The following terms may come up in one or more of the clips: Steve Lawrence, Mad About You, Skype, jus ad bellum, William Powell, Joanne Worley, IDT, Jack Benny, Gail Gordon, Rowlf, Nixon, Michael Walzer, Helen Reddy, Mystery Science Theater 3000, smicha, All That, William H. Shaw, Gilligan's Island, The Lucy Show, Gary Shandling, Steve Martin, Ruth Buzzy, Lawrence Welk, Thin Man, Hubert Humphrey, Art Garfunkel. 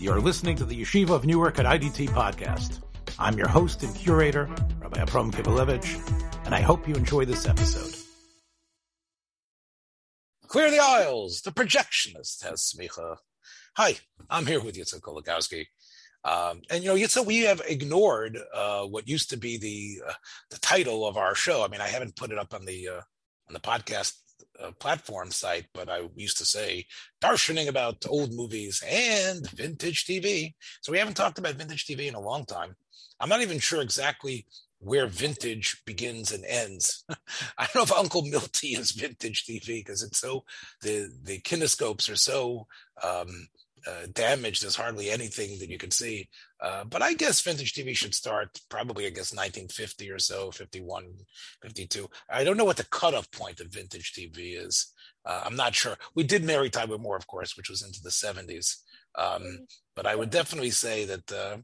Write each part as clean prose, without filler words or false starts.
You're listening to the Yeshiva of Newark at IDT podcast. I'm your host and curator, Rabbi Abram Kipolevich, and I hope you enjoy this episode. Clear the aisles. The projectionist has smicha. Hi, I'm here with Yitzhak Kulikowski. And, you know, Yitzhak, we have ignored what used to be the title of our show. I mean, I haven't put it up on the podcast platform site, but I used to say darshaning about old movies and vintage TV. So we haven't talked about vintage TV in a long time. I'm not even sure exactly where vintage begins and ends. I don't know if Uncle Milty is vintage TV because it's so, the kinescopes are so damaged. There's hardly anything that you can see. But I guess vintage TV should start probably, 1950 or so, 51, 52. I don't know what the cutoff point of vintage TV is. I'm not sure. We did Mary Tyler Moore, of course, which was into the 70s. But I would definitely say that, I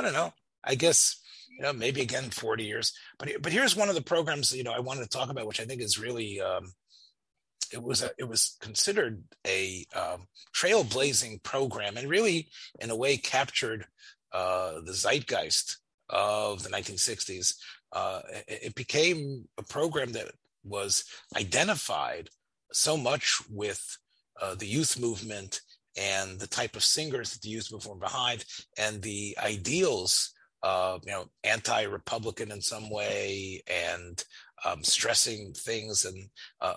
don't know, I guess, you know, maybe again 40 years. But here's one of the programs, you know, I wanted to talk about, which I think is really, it was considered a trailblazing program and really, in a way, captured the zeitgeist of the 1960s. It became a program that was identified so much with the youth movement and the type of singers that the youth movement were behind and the ideals of, you know, anti-Republican in some way and stressing things and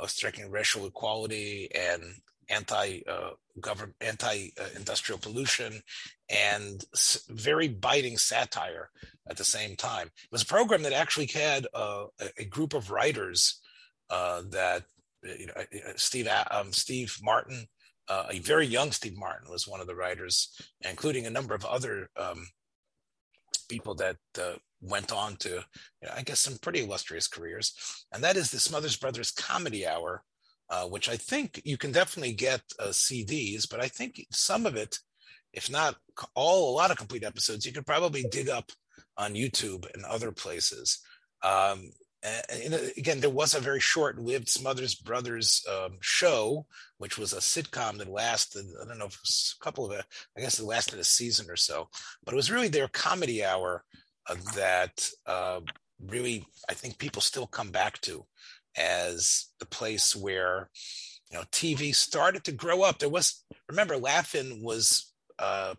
stressing racial equality and anti-industrial pollution and very biting satire at the same time. It was a program that actually had a group of writers that, you know, Steve Martin, a very young Steve Martin was one of the writers, including a number of other people that went on to, you know, I guess, some pretty illustrious careers. And that is the Smothers Brothers Comedy Hour, which I think you can definitely get CDs, but I think some of it, if not all, a lot of complete episodes, you could probably dig up on YouTube and other places. And again, there was a very short-lived Smothers Brothers show, which was a sitcom that lasted, I don't know, a couple of, I guess it lasted a season or so. But it was really their comedy hour that really, I think people still come back to as the place where, you know, TV started to grow up. There was, remember, Laugh-In was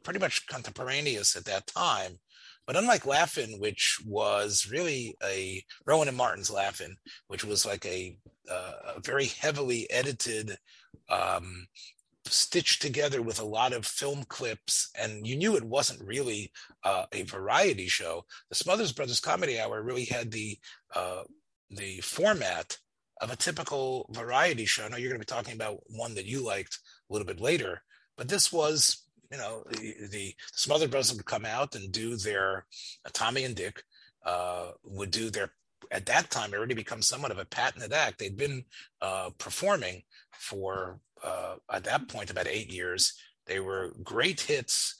pretty much contemporaneous at that time. But unlike Laugh-In, which was really a Rowan and Martin's Laugh-In, which was like a very heavily edited, stitched together with a lot of film clips, and you knew it wasn't really a variety show. The Smothers Brothers Comedy Hour really had the format of a typical variety show. I know you're going to be talking about one that you liked a little bit later, but this was, you know, the Smothers Brothers would come out and do their, Tommy and Dick would do their, at that time, it already become somewhat of a patented act. They'd been performing for, at that point, about 8 years. They were great hits.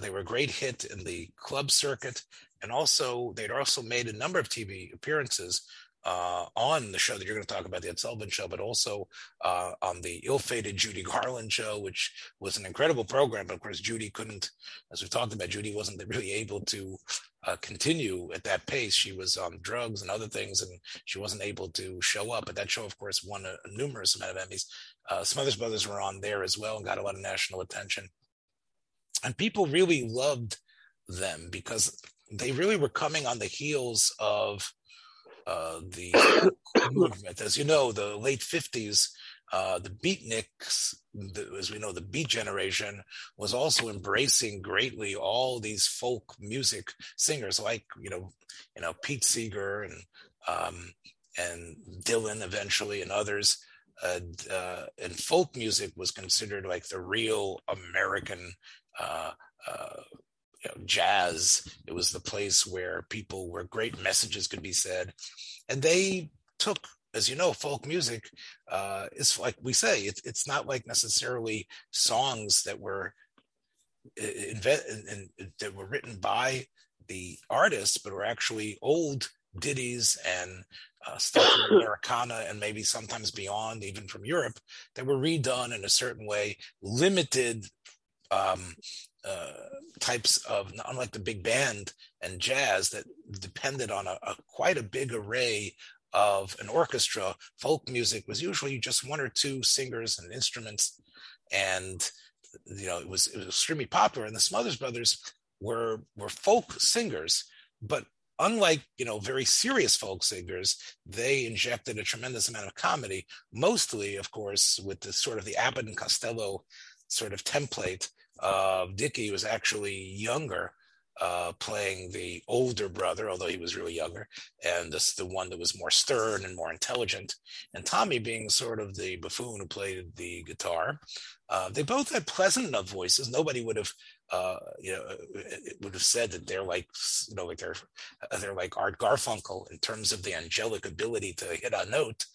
They were a great hit in the club circuit. And also, they'd also made a number of TV appearances on the show that you're going to talk about, the Ed Sullivan Show, but also on the ill-fated Judy Garland Show, which was an incredible program. But of course, Judy couldn't, as we've talked about, Judy wasn't really able to continue at that pace. She was on drugs and other things, and she wasn't able to show up. But that show, of course, won a numerous amount of Emmys. Smothers Brothers were on there as well and got a lot of national attention. And people really loved them because they really were coming on the heels of the movement. As you know, the late 50s, the beatniks, as we know, the Beat Generation was also embracing greatly all these folk music singers like, you know, Pete Seeger and Dylan eventually and others. And folk music was considered like the real American jazz. It was the place where people, where great messages could be said. And they took, as you know, folk music is, like we say, it's not like necessarily songs that were that were written by the artists, but were actually old ditties and stuff from Americana and maybe sometimes beyond, even from Europe, that were redone in a certain way, limited types of, unlike the big band and jazz that depended on a quite a big array of an orchestra, folk music was usually just one or two singers and instruments, and you know it was extremely popular. And the Smothers Brothers were folk singers, but unlike, you know, very serious folk singers, they injected a tremendous amount of comedy, mostly, of course, with the sort of the Abbott and Costello sort of template. Dickie was actually younger, playing the older brother, although he was really younger, and this the one that was more stern and more intelligent, and Tommy being sort of the buffoon who played the guitar. They both had pleasant enough voices. Nobody would have, would have said that they're like, you know, like they're like Art Garfunkel in terms of the angelic ability to hit a note,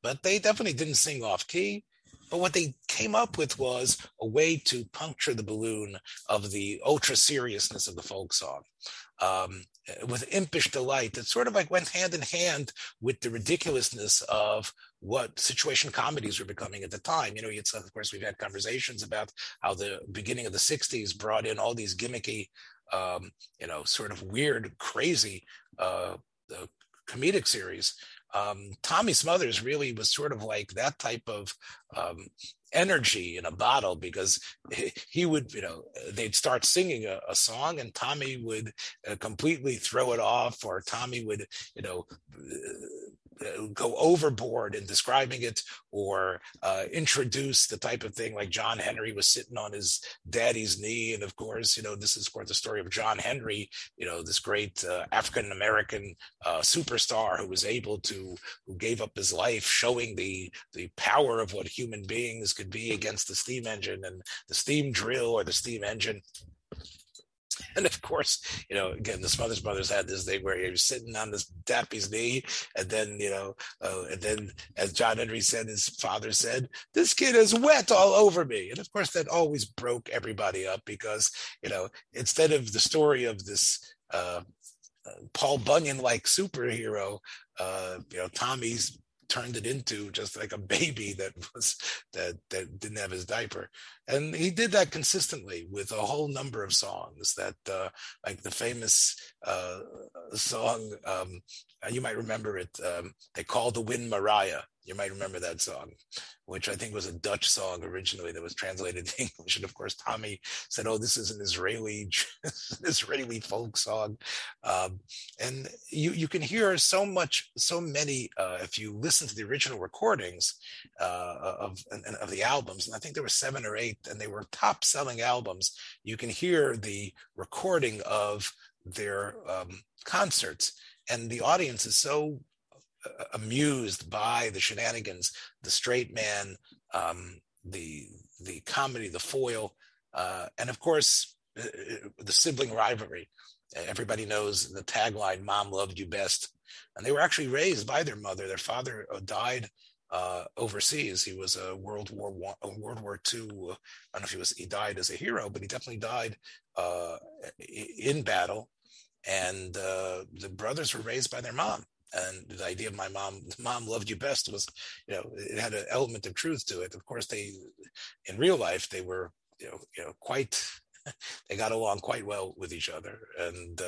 but they definitely didn't sing off key. But what they came up with was a way to puncture the balloon of the ultra seriousness of the folk song with impish delight that sort of like went hand in hand with the ridiculousness of what situation comedies were becoming at the time. You know, it's, of course, we've had conversations about how the beginning of the 60s brought in all these gimmicky, sort of weird, crazy comedic series. Tommy Smothers really was sort of like that type of energy in a bottle, because he would, you know, they'd start singing a song and Tommy would completely throw it off, or Tommy would, you know, go overboard in describing it, or introduce the type of thing like John Henry was sitting on his daddy's knee. And of course, you know, this is the story of John Henry, you know, this great African-American superstar who gave up his life, showing the power of what human beings could be against the steam engine and the steam drill or the steam engine. And of course, you know, again, the Smothers Brothers had this thing where he was sitting on this dappy's knee, and then, you know, as John Henry said, his father said, "This kid is wet all over me." And of course, that always broke everybody up, because, you know, instead of the story of this Paul Bunyan-like superhero, you know, Tommy's turned it into just like a baby that didn't have his diaper. And he did that consistently with a whole number of songs that like the famous song, you might remember it, they call the wind Mariah. You might remember that song, which I think was a Dutch song originally that was translated to English. And of course, Tommy said, "Oh, this is an Israeli folk song." And you can hear so many, if you listen to the original recordings of the albums, and I think there were 7 or 8, and they were top selling albums. You can hear the recording of their concerts, and the audience is so amused by the shenanigans, the straight man, the comedy, the foil, and of course the sibling rivalry. Everybody knows the tagline, "Mom loved you best," and they were actually raised by their mother. Their father died overseas. He was a World War II. I don't know if he died as a hero, but he definitely died in battle. And the brothers were raised by their mom. And the idea of mom loved you best was, you know, it had an element of truth to it. Of course, in real life, they were, you know, they got along quite well with each other. And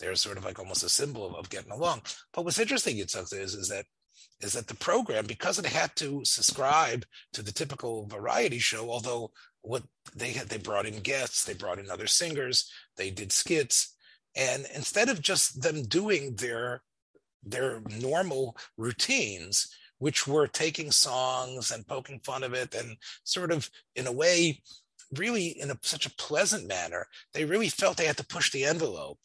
they're sort of like almost a symbol of getting along. But what's interesting, Yitzhak, is that the program, because it had to subscribe to the typical variety show, although what they brought in guests, they brought in other singers, they did skits. And instead of just them doing their normal routines, which were taking songs and poking fun of it, and sort of in a way, really such a pleasant manner, they really felt they had to push the envelope.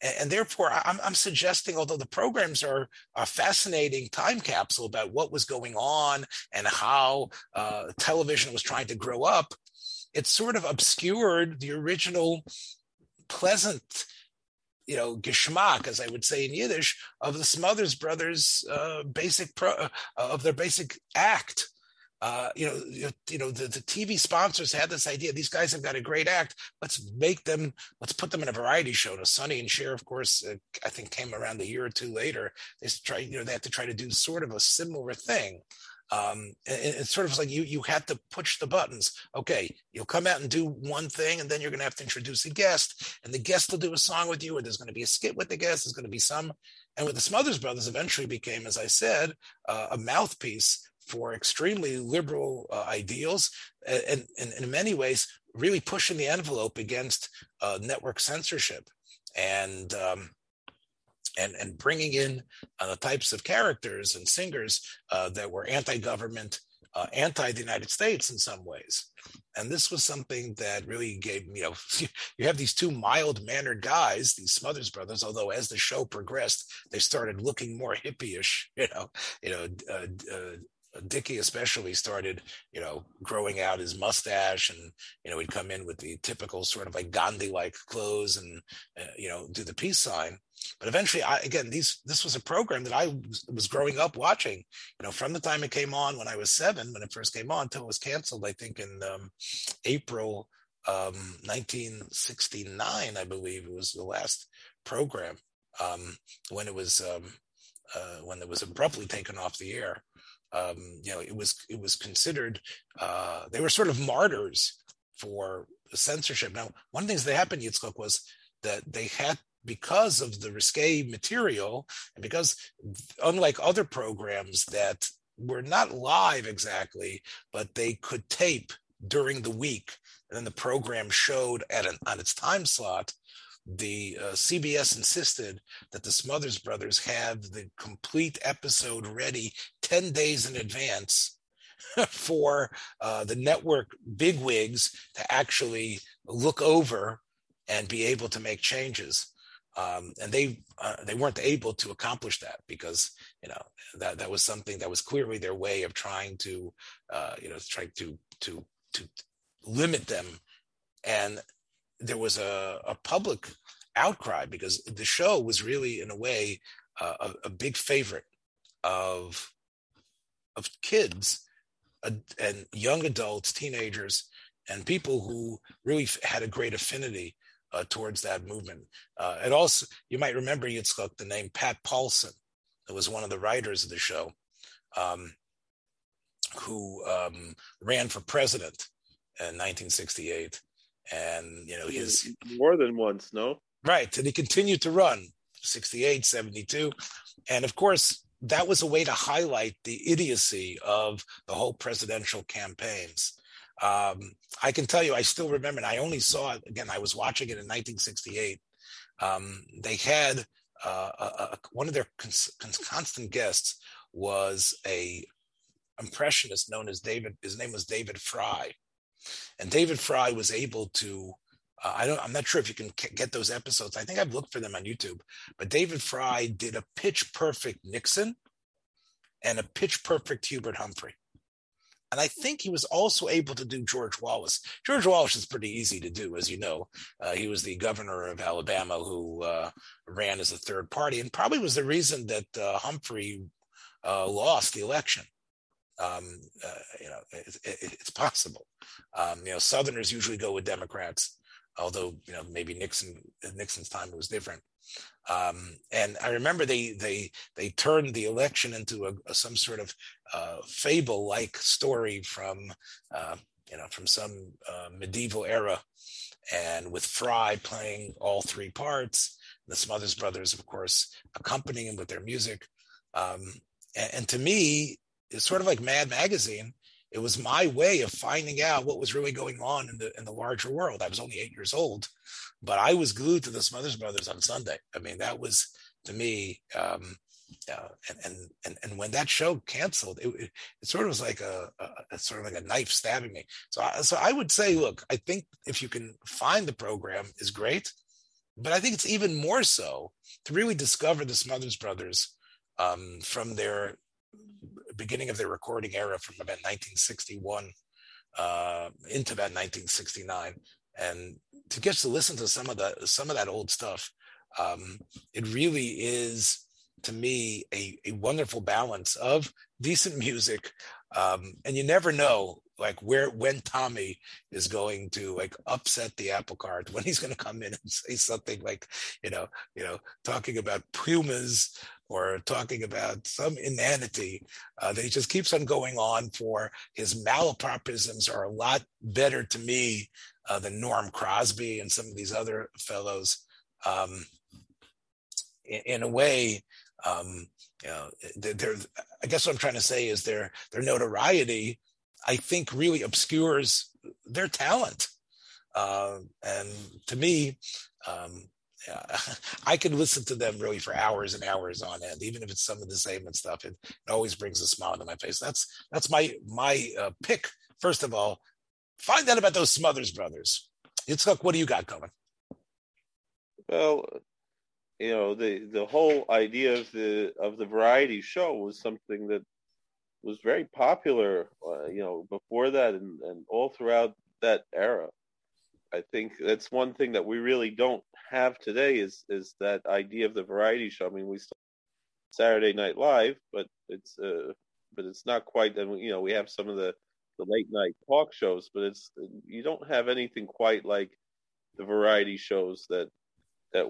And therefore, I'm suggesting, although the programs are a fascinating time capsule about what was going on and how television was trying to grow up, it sort of obscured the original pleasant, you know, geschmack, as I would say in Yiddish, of the Smothers Brothers' of their basic act. The TV sponsors had this idea: these guys have got a great act. Let's put them in a variety show. Now, Sonny and Cher, of course, I think came around a year or two later. They had to try to do sort of a similar thing. It's sort of like you had to push the buttons. Okay, you'll come out and do one thing, and then you're going to have to introduce a guest, and the guest will do a song with you, or there's going to be a skit with the guest. There's going to be some. And with the Smothers Brothers, eventually became, as I said, a mouthpiece for extremely liberal ideals, and in many ways, really pushing the envelope against network censorship, and bringing in the types of characters and singers that were anti-government, anti the United States in some ways. And this was something that really gave, you have these two mild-mannered guys, these Smothers Brothers, although as the show progressed, they started looking more hippie-ish, Dickie especially started, growing out his mustache, and, he'd come in with the typical sort of like Gandhi-like clothes and, do the peace sign. But eventually, this was a program that I was growing up watching, from the time it came on when I was 7, when it first came on, till it was canceled, I think in April 1969, I believe it was the last program when it was abruptly taken off the air. It was considered, they were sort of martyrs for censorship. Now, one of the things that happened, Yitzchak, was that they had, because of the risque material, and because unlike other programs that were not live exactly, but they could tape during the week, and then the program showed on its time slot, the CBS insisted that the Smothers Brothers have the complete episode ready 10 days in advance for the network bigwigs to actually look over and be able to make changes. And they weren't able to accomplish that because, that was something that was clearly their way of trying to, trying to limit them. And there was a public outcry because the show was really, in a way, a big favorite of kids and young adults, teenagers, and people who really had a great affinity towards that movement. And also, you might remember, Yitzchak, the name Pat Paulson, who was one of the writers of the show, who ran for president in 1968. And, his more than once, no? Right. And he continued to run 68, 72. And of course, that was a way to highlight the idiocy of the whole presidential campaigns. I can tell you, I still remember, and I only saw it again, I was watching it in 1968. They had one of their constant guests was a impressionist known as his name was David Frye. And David Frye was able to, I'm not sure if you can get those episodes. I think I've looked for them on YouTube, but David Frye did a pitch perfect Nixon and a pitch perfect Hubert Humphrey. And I think he was also able to do George Wallace. George Wallace is pretty easy to do, as you know. He was the governor of Alabama who ran as a third party and probably was the reason that Humphrey lost the election. It's possible. Southerners usually go with Democrats, although maybe Nixon's time it was different. And I remember they turned the election into some sort of fable-like story from from some medieval era, and with Frye playing all three parts, the Smothers Brothers, of course, accompanying him with their music, and to me. It's sort of like Mad Magazine. It was my way of finding out what was really going on in the larger world. I was only 8 years old, but I was glued to the Smothers Brothers on Sunday. I mean, that was to me. And when that show canceled, it sort of was like a sort of like a knife stabbing me. So I would say, look, I think if you can find the program is great, but I think it's even more so to really discover the Smothers Brothers from their beginning of their recording era from about 1961 into about 1969, and to get to listen to some of that old stuff, it really is to me a wonderful balance of decent music, and you never know like when Tommy is going to like upset the apple cart, when he's going to come in and say something like, talking about pumas or talking about some inanity that he just keeps on going on for. His malapropisms are a lot better to me than Norm Crosby and some of these other fellows. In a way, I guess what I'm trying to say is their notoriety, I think, really obscures their talent. And to me, I could listen to them really for hours and hours on end, even if it's some of the same and stuff. It always brings a smile to my face. That's my pick. First of all, find out about those Smothers Brothers. Yitzhak, what do you got going? Well, the whole idea of the variety show was something that was very popular, before that and all throughout that era. I think that's one thing that we really don't have today is that idea of the variety show. I mean, we still have Saturday Night Live, but it's not quite. And we have some of the late night talk shows, but you don't have anything quite like the variety shows that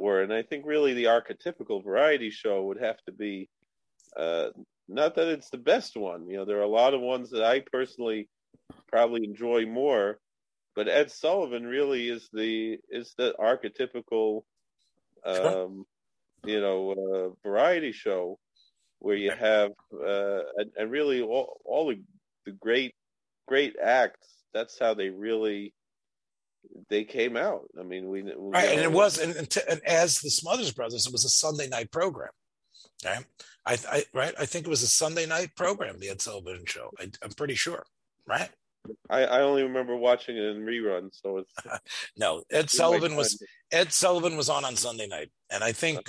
were. And I think really the archetypical variety show would have to be. Not that it's the best one. There are a lot of ones that I personally probably enjoy more, but Ed Sullivan really is the archetypical, variety show where you have and really all the great acts. That's how they really came out. I mean, we right, and it was and as the Smothers Brothers, it was a Sunday night program. Right? I think it was a Sunday night program, the Ed Sullivan Show. I'm pretty sure, right? I only remember watching it in reruns. So it's no, Ed Sullivan was on Sunday night, and I think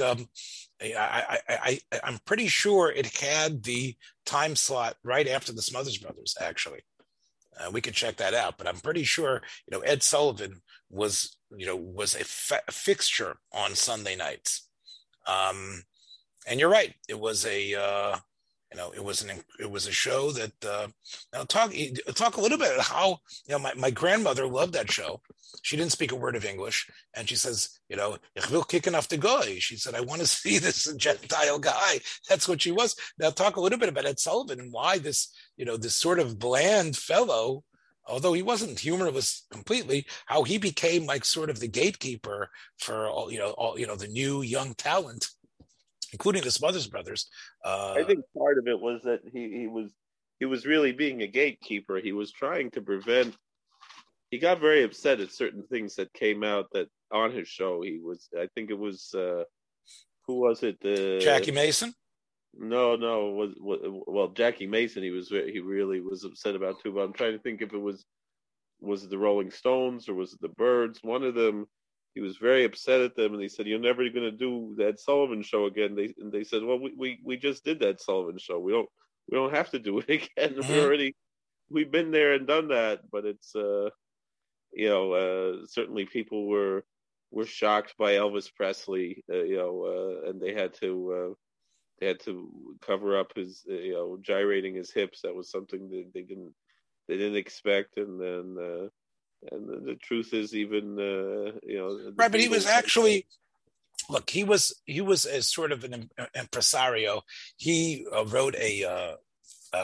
I'm pretty sure it had the time slot right after the Smothers Brothers. Actually, we could check that out, but I'm pretty sure Ed Sullivan was a fixture on Sunday nights. And you're right. It was a show that now talk a little bit about how my grandmother loved that show. She didn't speak a word of English, and she says, ich will kicken auf the guy. She said, I want to see this Gentile guy. That's what she was. Now talk a little bit about Ed Sullivan and why this sort of bland fellow, although he wasn't humorless completely, how he became like sort of the gatekeeper for all the new young talent, including the Smothers Brothers. I think part of it was that he was really being a gatekeeper. He was trying to prevent. He got very upset at certain things that came out that on his show. He was, I think it was, who was it? Jackie Mason. No. Well, Jackie Mason. He really was upset about too. But I'm trying to think if it was it the Rolling Stones or was it the Byrds? One of them. He was very upset at them, and he said, "You're never going to do that Sullivan show again." They said, "Well, we just did that Sullivan show. We don't have to do it again. Mm-hmm. We've been there and done that." But it's certainly people were shocked by Elvis Presley, and they had to cover up his gyrating his hips. That was something that they didn't expect, and then. And the truth is, even right. But he was actually, look, he was as sort of an impresario. He wrote a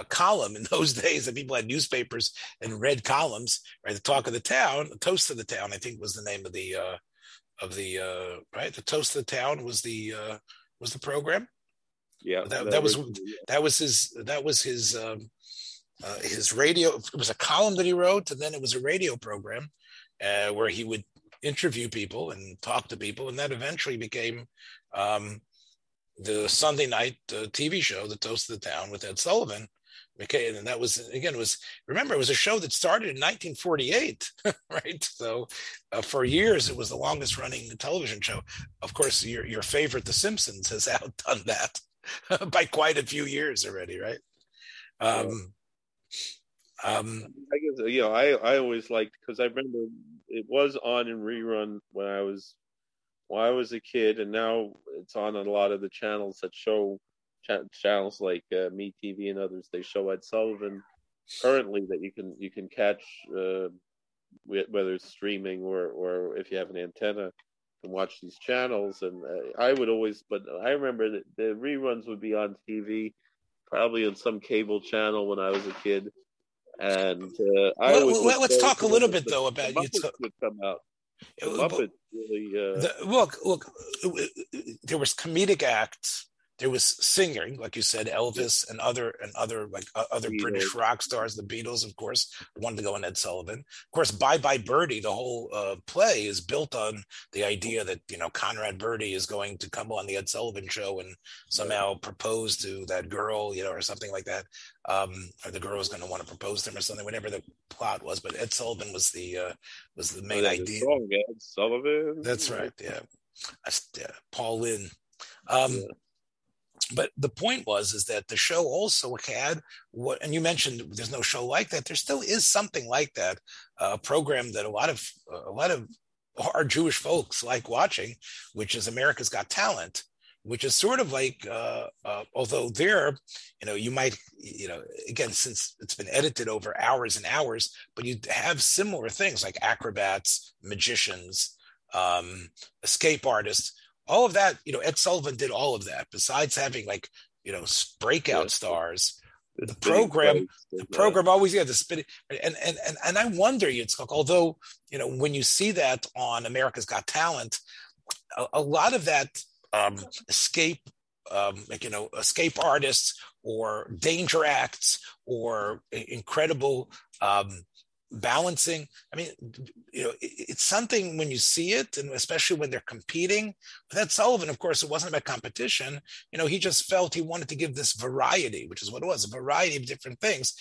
column in those days that people had newspapers and read columns. Right, the talk of the town, the toast of the town, I think was the name of the right. The toast of the town was the program. Yeah, that was his. His radio, it was a column that he wrote, and then it was a radio program where he would interview people and talk to people, and that eventually became the Sunday night TV show, The Toast of the Town with Ed Sullivan. Okay, and that was, again, remember, it was a show that started in 1948, right? So for years, it was the longest running television show. Of course, your favorite, The Simpsons, has outdone that by quite a few years already, right? I guess I always liked, because I remember it was on in rerun when I was a kid, and now it's on a lot of the channels that show channels like MeTV and others. They show Ed Sullivan currently that you can catch, whether it's streaming or if you have an antenna, and watch these channels. And I would always, but I remember that the reruns would be on TV, probably on some cable channel when I was a kid. And let's talk a little bit though about Yitzhak. Would come out. Muppets really, look. There was comedic acts. There was singing, like you said, Elvis and other Beatles. British rock stars. The Beatles, of course, wanted to go on Ed Sullivan. Of course, Bye Bye Birdie, the whole play is built on the idea that, you know, Conrad Birdie is going to come on the Ed Sullivan Show and somehow propose to that girl, you know, or something like that. Or the girl was going to want to propose to him or something, whatever the plot was. But Ed Sullivan was the main idea. Song, Ed Sullivan. That's right. Yeah, Paul Lynn. But the point was that the show also had what, and you mentioned there's no show like that. There still is something like that, a program that a lot of our Jewish folks like watching, which is America's Got Talent, which is sort of like, although there, you know, you might, you know, again, since it's been edited over hours and hours, but you have similar things like acrobats, magicians, escape artists. All of that, you know, Ed Sullivan did all of that. Besides having, like, you know, breakout stars, the program always had the spin. And I wonder, Yitzhak, although, you know, when you see that on America's Got Talent, a lot of that escape artists or danger acts or incredible balancing. I mean, you know, it's something when you see it, and especially when they're competing. With Ed Sullivan, of course, it wasn't about competition. You know, he just felt he wanted to give this variety, which is what it was, a variety of different things.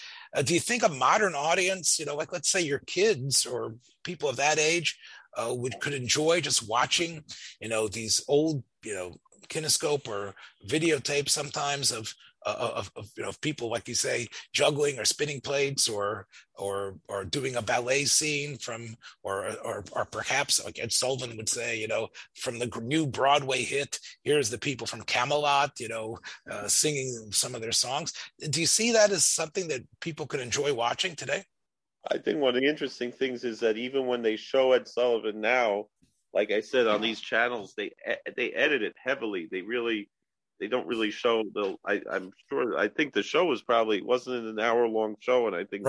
Do you think a modern audience, you know, like let's say your kids or people of that age could enjoy just watching, you know, these old, you know, kinescope or videotape sometimes of you know, people, like you say, juggling or spinning plates or doing a ballet scene from or perhaps, like Ed Sullivan would say, you know, from the new Broadway hit, here's the people from Camelot, you know, singing some of their songs. Do you see that as something that people could enjoy watching today? I think one of the interesting things is that even when they show Ed Sullivan now, like I said, on these channels, they edit it heavily. They don't really show I think the show wasn't an hour-long show, and I think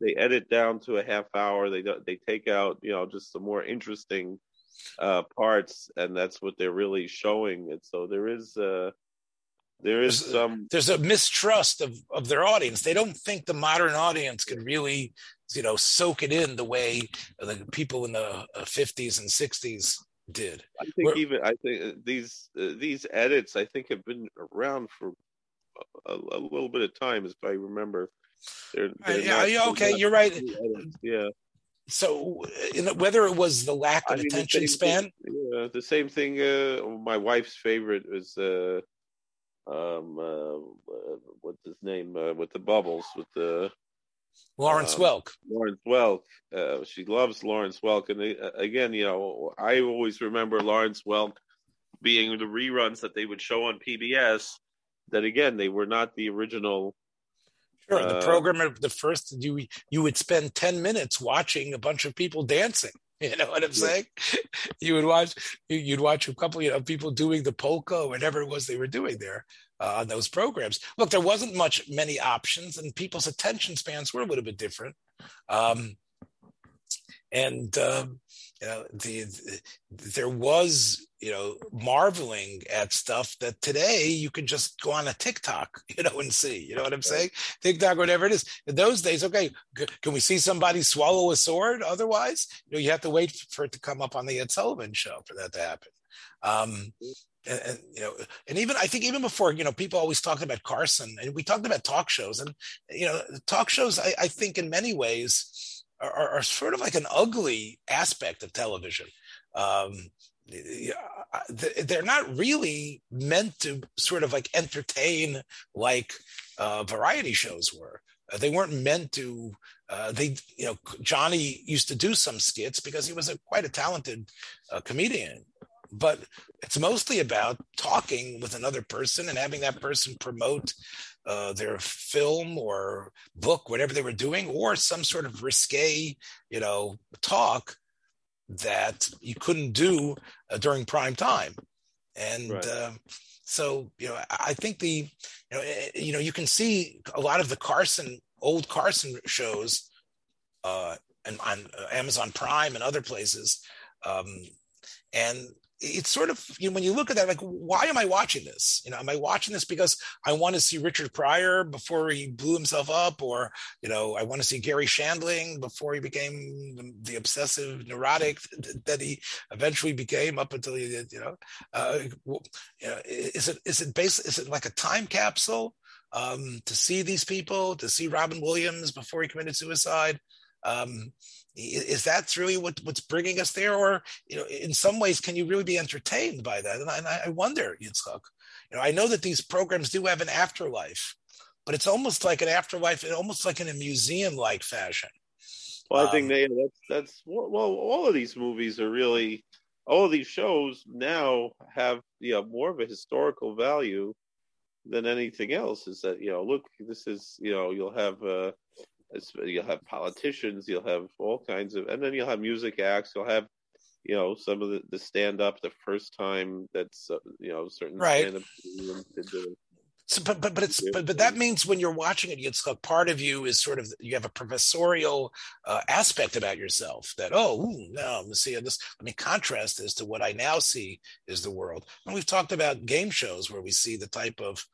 they edit down to a half hour. They take out, you know, just the more interesting parts, and that's what they're really showing. And so there's a mistrust of their audience. They don't think the modern audience could really, you know, soak it in the way the people in the 50s and 60s did. I think these edits have been around for a little bit of time, if I remember. You're right. Edits, yeah. So whether it was the lack of attention span, the same thing. My wife's favorite was what's his name with the bubbles, with the Lawrence Welk. Lawrence Welk. She loves Lawrence Welk. And again, you know, I always remember Lawrence Welk being the reruns that they would show on PBS. That, again, they were not the original. Sure. The program, the first, you would spend 10 minutes watching a bunch of people dancing. You know what I'm saying? You would watch. You'd watch a couple, you know, people doing the polka or whatever it was they were doing there on those programs. Look, there wasn't many options, and people's attention spans were a little bit different. You know, there was, you know, marveling at stuff that today you can just go on a TikTok, you know, and see, you know what I'm saying? TikTok, whatever it is. In those days, okay, can we see somebody swallow a sword? Otherwise, you know, you have to wait for it to come up on the Ed Sullivan Show for that to happen. And you know, and even I think even before, you know, people always talked about Carson, and we talked about talk shows, and you know, talk shows, I think in many ways are sort of like an ugly aspect of television. They're not really meant to sort of like entertain like variety shows were. They weren't meant to. You know, Johnny used to do some skits because he was quite a talented comedian. But it's mostly about talking with another person and having that person promote their film or book, whatever they were doing, or some sort of risque, talk that you couldn't do during prime time. And right. So, I think you can see a lot of the old Carson shows and on Amazon Prime and other places. And it's sort of, when you look at that, like, why am I watching this? Am I watching this because I want to see Richard Pryor before he blew himself up? Or, I want to see Gary Shandling before he became the obsessive neurotic that he eventually became up until he did, is it like a time capsule to see these people, to see Robin Williams before he committed suicide? Is that really what's bringing us there? Or, in some ways, can you really be entertained by that? And I wonder, Yitzhak, I know that these programs do have an afterlife, but it's almost like an afterlife, almost like in a museum-like fashion. Well, I think all of these movies are really, all of these shows now have, more of a historical value than anything else. Is that, look, this is, you'll have politicians, you'll have all kinds of, and then you'll have music acts, you'll have, some of the stand-up the first time that's, certain right. stand-up. So, but that means when you're watching it, it's a part of you is sort of, you have a professorial aspect about yourself that, contrast as to what I now see is the world. And we've talked about game shows where we see the type of,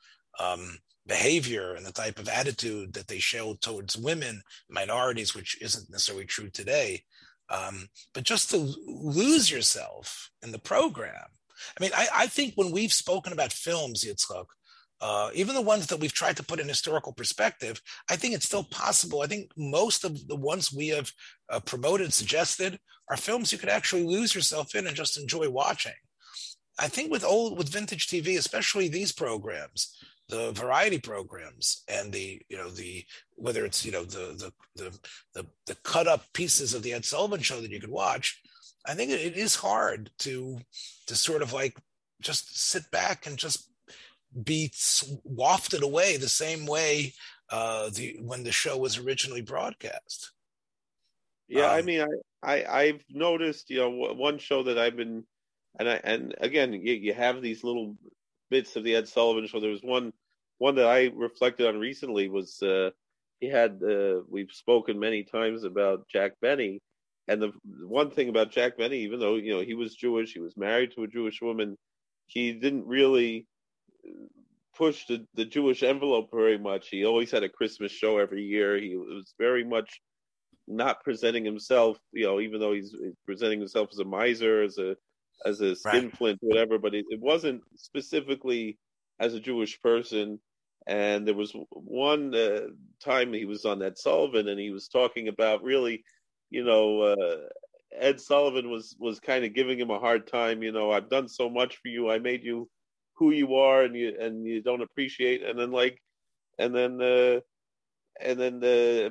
behavior and the type of attitude that they show towards women, minorities, which isn't necessarily true today. But just to lose yourself in the program. I mean, I think when we've spoken about films, Yitzhak, even the ones that we've tried to put in historical perspective, I think it's still possible. I think most of the ones we have promoted, suggested, are films you could actually lose yourself in and just enjoy watching. I think with vintage TV, especially these programs, the variety programs and the cut up pieces of the Ed Sullivan Show that you could watch, I think it is hard to sort of like just sit back and just be wafted away the same way when the show was originally broadcast. Yeah, I mean, I've noticed one show that I've been you have these little bits of the Ed Sullivan Show. There was one that I reflected on recently was we've spoken many times about Jack Benny, and the one thing about Jack Benny, even though he was Jewish, he was married to a Jewish woman, he didn't really push the Jewish envelope very much. He always had a Christmas show every year. He was very much not presenting himself, even though he's presenting himself as a miser, as a skinflint, whatever, but it wasn't specifically as a Jewish person. And there was one time he was on Ed Sullivan, and he was talking about really, Ed Sullivan was kind of giving him a hard time. I've done so much for you. I made you who you are, and you don't appreciate. And then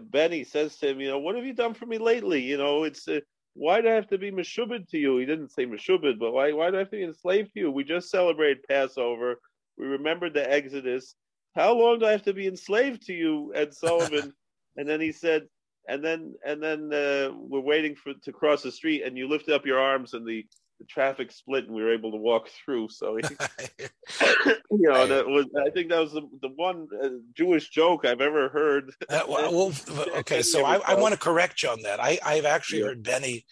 Benny says to him, what have you done for me lately? Why do I have to be meshubed to you? He didn't say meshubed, but why do I have to be enslaved to you? We just celebrated Passover. We remembered the Exodus. How long do I have to be enslaved to you, Ed Sullivan? And then he said, and then we're waiting to cross the street, and you lifted up your arms, and the traffic split, and we were able to walk through. So, I think that was the one Jewish joke I've ever heard. So I want to correct you on that. I've actually heard Benny,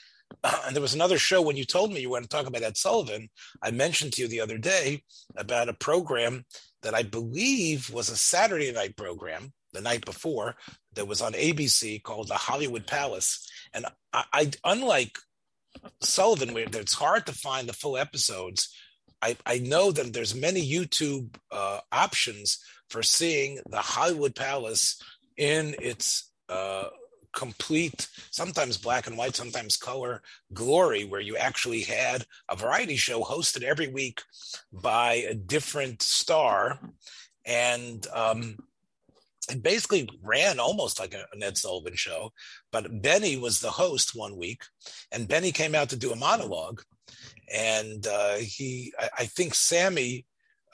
and there was another show when you told me you want to talk about Ed Sullivan. I mentioned to you the other day about a program that I believe was a Saturday night program the night before that was on ABC called the Hollywood Palace. And I unlike Sullivan, where it's hard to find the full episodes, I know that there's many YouTube options for seeing the Hollywood Palace in its complete, sometimes black and white, sometimes color glory, where you actually had a variety show hosted every week by a different star, and it basically ran almost like an Ed Sullivan Show, but Benny was the host one week, and Benny came out to do a monologue, and I think Sammy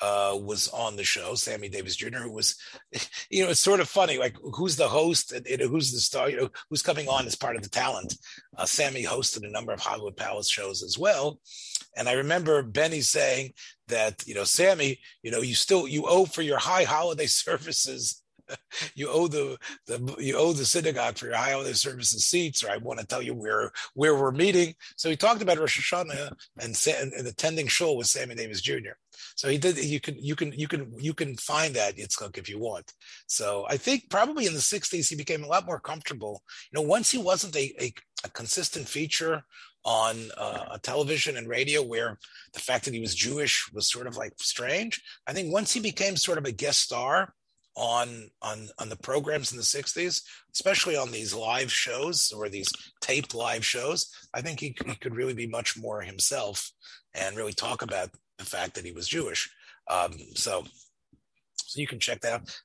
was on the show, Sammy Davis Jr., who was, you know, it's sort of funny, like who's the host and who's the star, you know, who's coming on as part of the talent. Sammy hosted a number of Hollywood Palace shows as well. And I remember Benny saying that, you know, Sammy, you know, you owe for your high holiday services. You owe the synagogue for your high holiday services seats, or I want to tell you where we're meeting. So he talked about Rosh Hashanah and attending shul with Sammy Davis Jr. So he did. You can find that, Yitzchak, if you want. So I think probably in the 60s he became a lot more comfortable. You know, once he wasn't a consistent feature on television and radio, where the fact that he was Jewish was sort of like strange. I think once he became sort of a guest star on the programs in the 60s, especially on these live shows or these taped live shows, I think he could really be much more himself and really talk about the fact that he was Jewish. So you can check that out.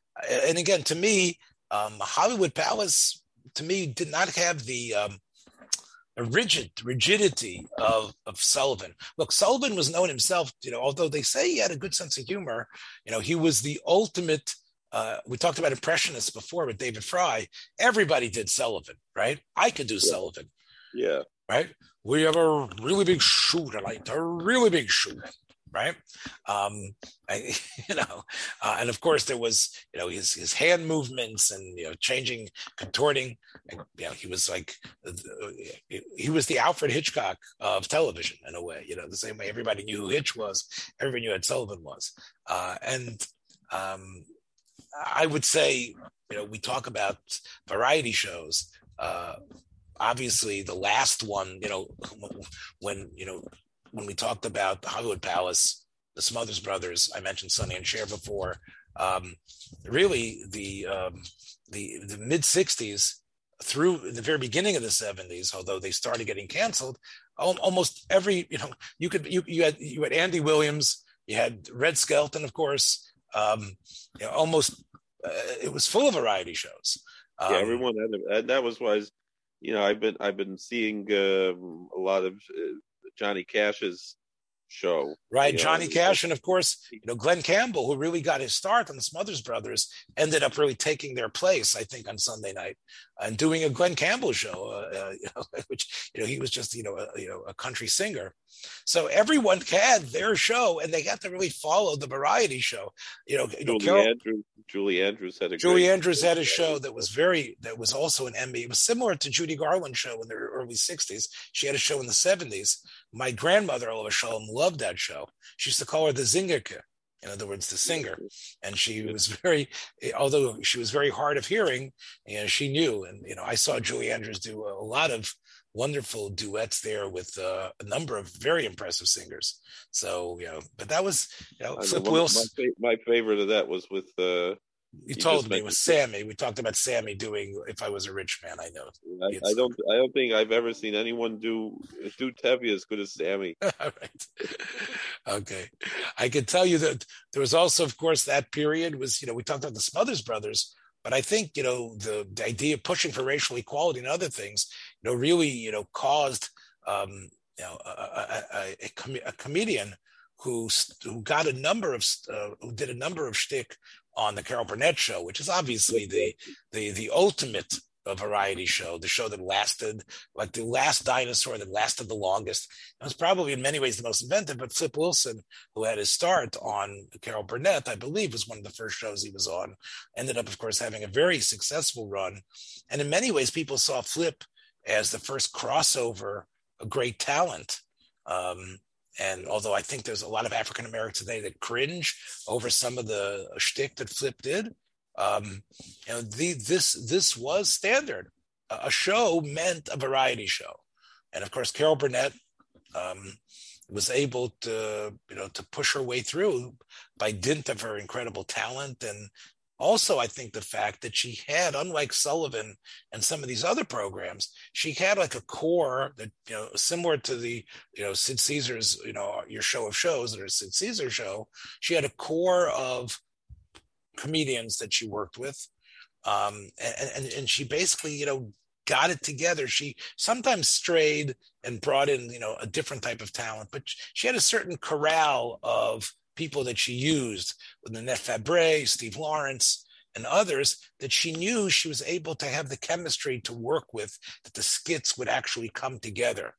And again, to me, Hollywood Palace, to me, did not have the rigidity of Sullivan. Look, Sullivan was known himself, you know, although they say he had a good sense of humor, you know, he was the ultimate. We talked about Impressionists before with David Frye. Everybody did Sullivan, right? I could do Sullivan. Yeah. Right? We have a really big shoe tonight, a really big shoe, right? And of course there was, you know, his hand movements and, you know, changing, contorting. And, you know, he was the Alfred Hitchcock of television in a way, you know, the same way everybody knew who Hitch was, everybody knew what Sullivan was. I would say, you know, we talk about variety shows. Obviously, the last one, you know, when we talked about the Hollywood Palace, the Smothers Brothers, I mentioned Sonny and Cher before. Really, the mid '60s through the very beginning of the '70s, although they started getting canceled, almost every, you know, you had Andy Williams, you had Red Skelton, of course. You know, almost it was full of variety shows. Yeah, everyone had, and that was why, you know, I've been seeing a lot of Johnny Cash's show, right? Johnny Cash, and of course, you know, Glenn Campbell, who really got his start on the Smothers Brothers, ended up really taking their place, I think, on Sunday night and doing a Glenn Campbell show, you know, which, you know, he was just, you know, a country singer. So everyone had their show, and they got to really follow the variety show. You know, Julie Andrews had a show that was also an Emmy. It was similar to Judy Garland's show in the early '60s. She had a show in the '70s. My grandmother, Oliver Sholem, loved that show. She used to call her the Zingerke, in other words, the singer. And she was although she was very hard of hearing, you know, she knew. And, you know, I saw Julie Andrews do a lot of wonderful duets there with a number of very impressive singers. So, you know, but that was, you know, Flip Wilson. My favorite of that was with... You told me it was Sammy. We talked about Sammy doing "If I Was a Rich Man." I know. I don't think I've ever seen anyone do Tevye as good as Sammy. All right. Okay. I can tell you that there was also, of course, that period was, you know, we talked about the Smothers Brothers, but I think, you know, the idea of pushing for racial equality and other things, you know, really, you know, caused you know, a comedian who got a number of who did a number of shtick on the Carol Burnett show, which is obviously the ultimate variety show, the show that lasted, like the last dinosaur that lasted the longest. It was probably in many ways the most inventive, but Flip Wilson, who had his start on Carol Burnett, I believe was one of the first shows he was on, ended up, of course, having a very successful run. And in many ways, people saw Flip as the first crossover, a great talent. And although I think there's a lot of African Americans today that cringe over some of the shtick that Flip did, you know, this was standard. A show meant a variety show, and of course, Carol Burnett was able to, you know, to push her way through by dint of her incredible talent, and also I think the fact that she had, unlike Sullivan and some of these other programs, she had like a core that, you know, similar to the, you know, Sid Caesar's, you know, your show of shows or Sid Caesar show, she had a core of comedians that she worked with. And she basically, you know, got it together. She sometimes strayed and brought in, you know, a different type of talent, but she had a certain corral of people that she used with Nanette Fabre, Steve Lawrence, and others that she knew she was able to have the chemistry to work with, that the skits would actually come together.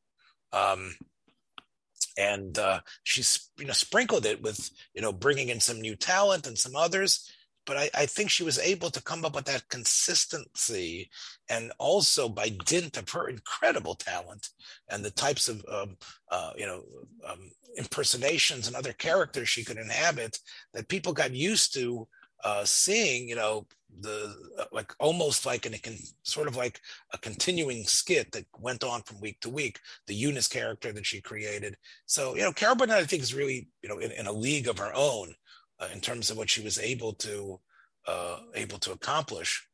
And she, sprinkled it with, bringing in some new talent and some others. But I think she was able to come up with that consistency, and also by dint of her incredible talent and the types of, impersonations and other characters she could inhabit, that people got used to seeing, like a continuing skit that went on from week to week, the Eunice character that she created. So, Carol Burnett, I think, is really, in a league of her own. In terms of what she was able to accomplish,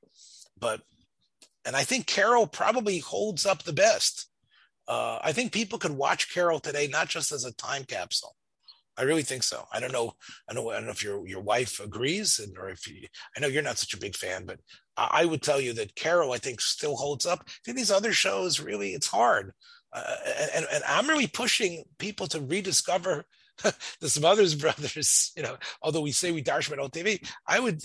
and I think Carol probably holds up the best. I think people could watch Carol today not just as a time capsule. I really think so. I don't know if your wife agrees, or if you, I know you're not such a big fan, but I would tell you that Carol, I think, still holds up. I think these other shows, really, it's hard, and I'm really pushing people to rediscover the Smothers Brothers, although we say we darshan on TV, I would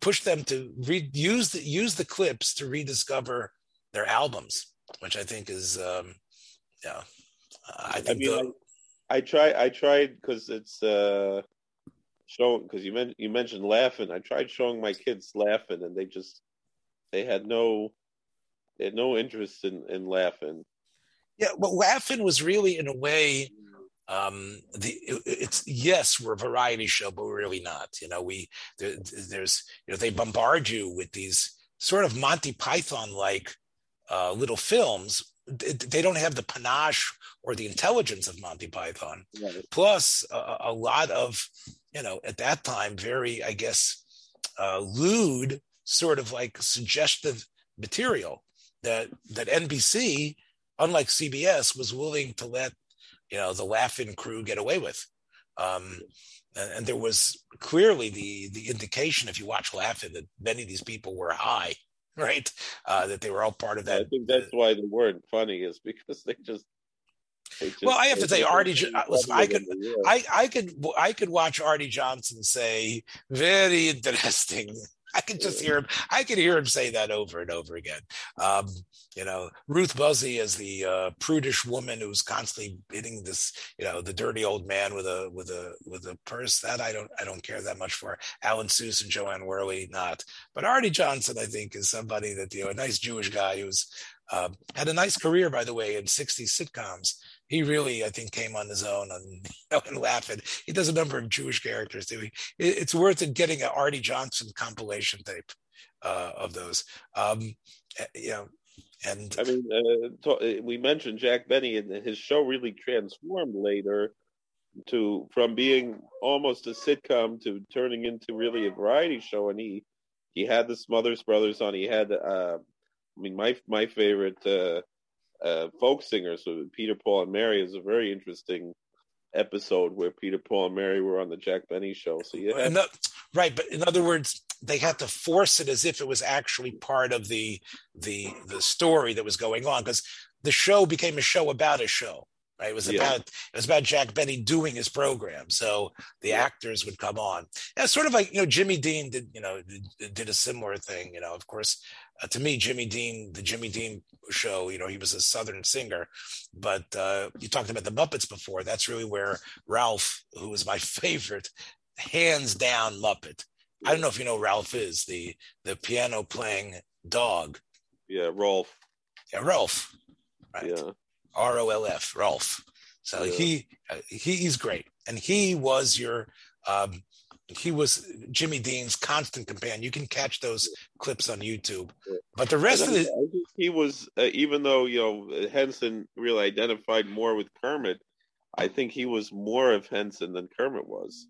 push them to use the clips to rediscover their albums, which I think is, I tried because it's showing, because you mentioned Laugh-In. I tried showing my kids Laugh-In, and they had no interest in Laugh-In. Yeah, well, Laugh-In was really, in a way, we're a variety show, but we're really not. They bombard you with these sort of Monty Python like little films. They don't have the panache or the intelligence of Monty Python. Right. Plus a lot of, at that time, very, I guess, lewd sort of like suggestive material that NBC, unlike CBS, was willing to let the Laugh-In crew get away with. And there was clearly the indication, if you watch Laugh-In, that many of these people were high, right? That they were all part of that. I think that's why the word funny is, because they just well, I have to say, Artie, listen, I could watch Artie Johnson say, very interesting. I could just hear him. I could hear him say that over and over again. Ruth Buzzy as the prudish woman who's constantly hitting this, the dirty old man with a purse. That I don't care that much for. Alan Seuss and Joanne Worley, not. But Artie Johnson, I think, is somebody that, a nice Jewish guy who's had a nice career, by the way, in 60s sitcoms. He really, I think, came on his own and Laugh-In. He does a number of Jewish characters, too. It's worth it getting an Artie Johnson compilation tape of those. And I mean, we mentioned Jack Benny, and his show really transformed later from being almost a sitcom to turning into really a variety show. And he had the Smothers Brothers on. He had, my favorite. Folk singers, so Peter, Paul, and Mary is a very interesting episode where Peter, Paul, and Mary were on the Jack Benny show. So yeah, right. But in other words, they had to force it as if it was actually part of the story that was going on, because the show became a show about a show. Right? It was about Jack Benny doing his program. So the actors would come on. And it's sort of like, Jimmy Dean did a similar thing. Of course, to me, the Jimmy Dean show, he was a Southern singer, but you talked about the Muppets before. That's really where Rowlf, who was my favorite, hands down Muppet. I don't know if you know who Rowlf is, the piano playing dog. Yeah, Rowlf. Yeah, Rowlf. Right. Yeah. R-O-L-F, Rowlf. So yeah. He's great, and he was Jimmy Dean's constant companion. You can catch those clips on YouTube. But the rest of it, he was even though Henson really identified more with Kermit, I think he was more of Henson than Kermit was.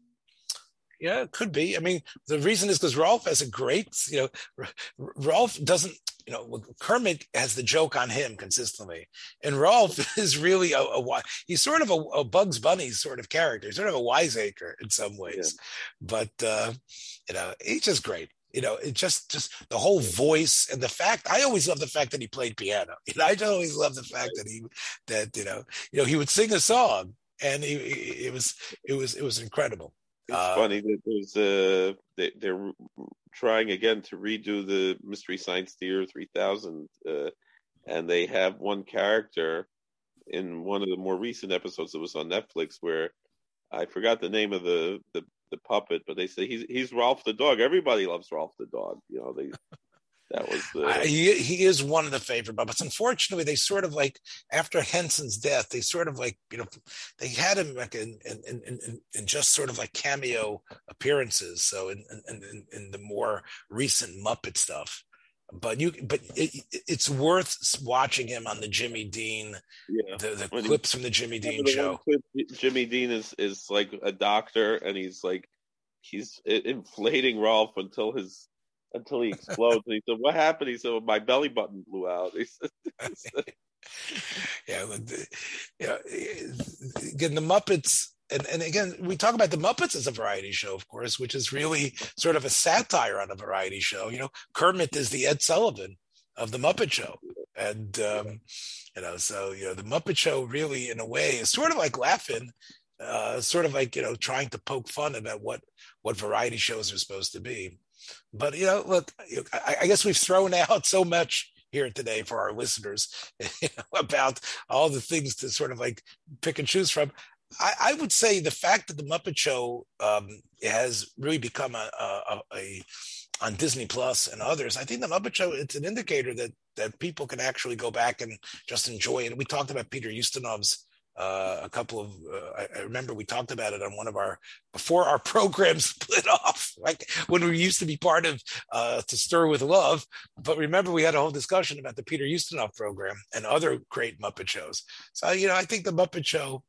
Yeah, it could be. I mean, the reason is because Rowlf has a great, Rowlf doesn't, Kermit has the joke on him consistently. And Rowlf is really he's sort of a Bugs Bunny sort of character, sort of a wiseacre in some ways. Yeah. But, he's just great. It just the whole voice, and the fact, I always love the fact that he played piano. I always love the fact that he would sing a song, and it was incredible. It's funny that there's they're trying again to redo the Mystery Science Theater 3000, and they have one character in one of the more recent episodes that was on Netflix where I forgot the name of the puppet, but they say he's Rowlf the dog. Everybody loves Rowlf the dog, you know. They that was the... he is one of the favorite puppets. Unfortunately, they sort of like after Henson's death, they sort of like, you know, they had him like in just sort of like cameo appearances. So in the more recent Muppet stuff. But it's worth watching him on the Jimmy Dean, the clips from the Jimmy Dean show. Jimmy Dean is like a doctor, and he's inflating Rowlf until he explodes. And he said, "What happened?" He said, "Well, my belly button blew out." He said, Again, the Muppets. And again, we talk about the Muppets as a variety show, of course, which is really sort of a satire on a variety show. You know, Kermit is the Ed Sullivan of the Muppet Show. And, the Muppet Show really, in a way, is sort of like Laugh-In, sort of like, you know, trying to poke fun about what variety shows are supposed to be. But, you know, look, I guess we've thrown out so much here today for our listeners, you know, about all the things to sort of like pick and choose from. I would say the fact that the Muppet Show has really become a on Disney Plus and others, I think the Muppet Show, it's an indicator that people can actually go back and just enjoy it. We talked about Peter Ustinov's I remember we talked about it on one of our, before our program split off, like when we used to be part of To Stir With Love, but remember we had a whole discussion about the Peter Ustinov program and other great Muppet shows. So, you know, I think the Muppet Show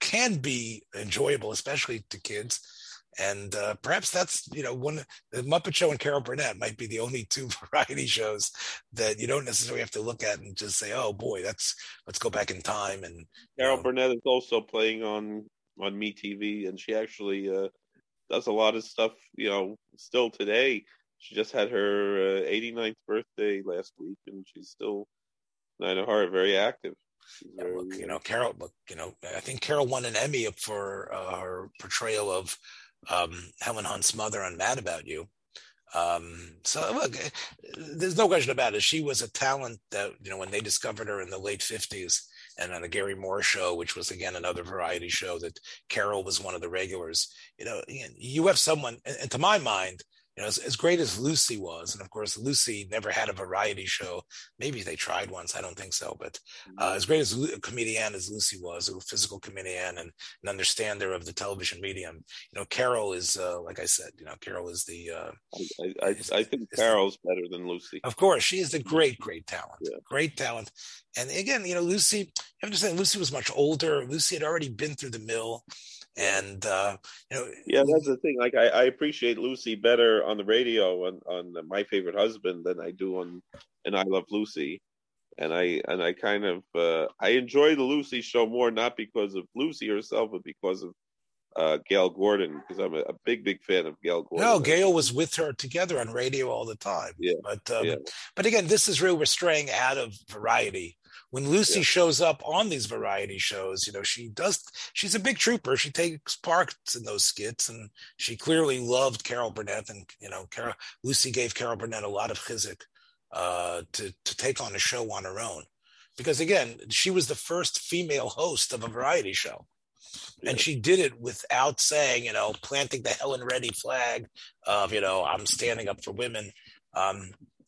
can be enjoyable, especially to kids. And perhaps that's, you know, one, the Muppet Show and Carol Burnett might be the only two variety shows that you don't necessarily have to look at and just say, oh boy, let's go back in time. And Carol Burnett is also playing on MeTV, and she actually does a lot of stuff, you know, still today. She just had her 89th birthday last week, and she's still, Night of Horror, very active. Yeah, look, you know, Carol, look, you know, I think Carol won an Emmy for her portrayal of Helen Hunt's mother on Mad About You. So look, there's no question about it. She was a talent that, you know, when they discovered her in the late 50s and on the Gary Moore show, which was again another variety show that Carol was one of the regulars, you know, you have someone, and to my mind, you know, as great as Lucy was, and of course Lucy never had a variety show. Maybe they tried once, I don't think so. But as great as a comedian as Lucy was, a physical comedian and an understander of the television medium, you know, Carol is like I said, you know, Carol is the. I think Carol's better than Lucy. Of course, she is the great talent, yeah. Great talent. And again, you know, Lucy. I understand Lucy was much older. Lucy had already been through the mill. And you know, yeah, that's the thing. Like I appreciate Lucy better on the radio on My Favorite Husband than I do on I Love Lucy, and I kind of I enjoy the Lucy show more, not because of Lucy herself, but because of Gail Gordon, because I'm a big fan of Gail Gordon. No, Gail was with her together on radio all the time. Yeah, but again, this is real. We're straying out of variety. When Lucy shows up on these variety shows, you know, she's a big trooper. She takes part in those skits, and she clearly loved Carol Burnett. And, you know, Lucy gave Carol Burnett a lot of chizik to take on a show on her own. Because, again, she was the first female host of a variety show. Yeah. And she did it without saying, you know, planting the Helen Reddy flag of, you know, I'm standing up for women.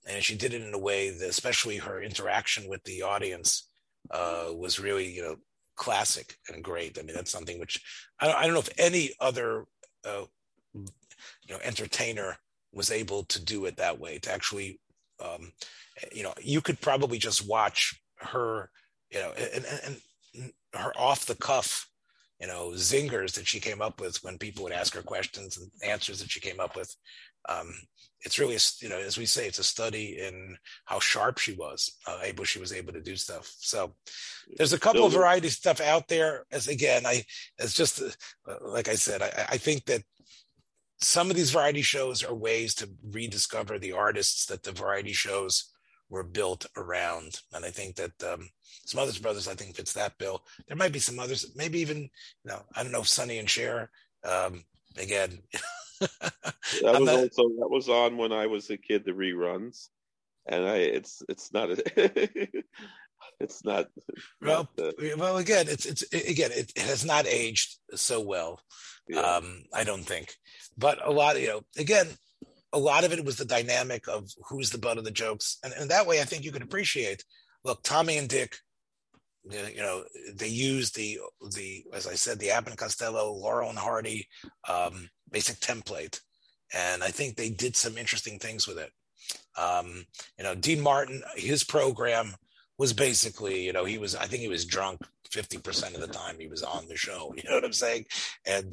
And she did it in a way that, especially her interaction with the audience, was really, you know, classic and great. I mean, that's something which I don't know if any other, you know, entertainer was able to do it that way. To actually, you know, you could probably just watch her, you know, and her off the cuff, you know, zingers that she came up with when people would ask her questions and answers that she came up with. It's really, you know, as we say, it's a study in how sharp she was, she was able to do stuff. So there's a couple of variety stuff out there. As again, like I said, I think that some of these variety shows are ways to rediscover the artists that the variety shows were built around. And I think that Smothers Brothers, I think, fits that bill. There might be some others, maybe even, you know, I don't know if Sonny and Cher again. that was on when I was a kid, the reruns, and it has not aged so well. Yeah. I don't think, but a lot of it was the dynamic of who's the butt of the jokes, and that way I think you can appreciate. Look, Tommy and Dick, they used the as I said, the Abbott and Costello, Laurel and Hardy basic template, and I think they did some interesting things with it. Dean Martin, his program was basically, he was drunk 50% of the time he was on the show, you know what I'm saying? And,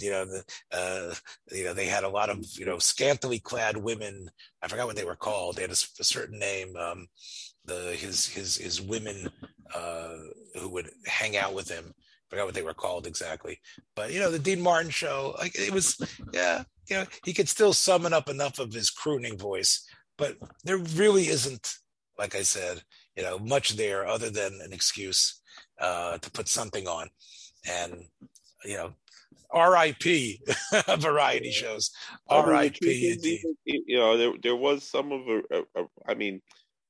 they had a lot of, scantily clad women. I forgot what they were called. They had a certain name, his women who would hang out with him. I forgot what they were called exactly. But, the Dean Martin show, he could still summon up enough of his crooning voice, but there really isn't, like I said, much there other than an excuse to put something on. And, R.I.P. variety shows. R.I.P. indeed. There was some of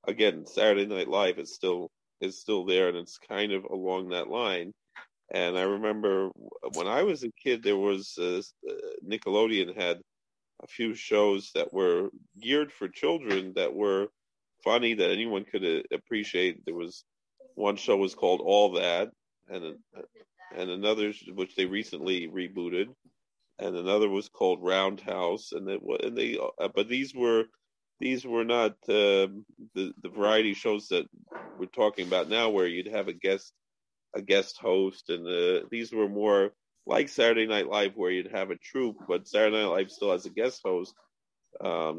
again, Saturday Night Live is still there, and it's kind of along that line. And I remember when I was a kid, there was Nickelodeon had a few shows that were geared for children that were funny, that anyone could appreciate. There was one show was called All That, and another which they recently rebooted, and another was called Roundhouse, but these were not the variety shows that we're talking about now, where you'd have a guest host, and these were more like Saturday Night Live, where you'd have a troupe, but Saturday Night Live still has a guest host.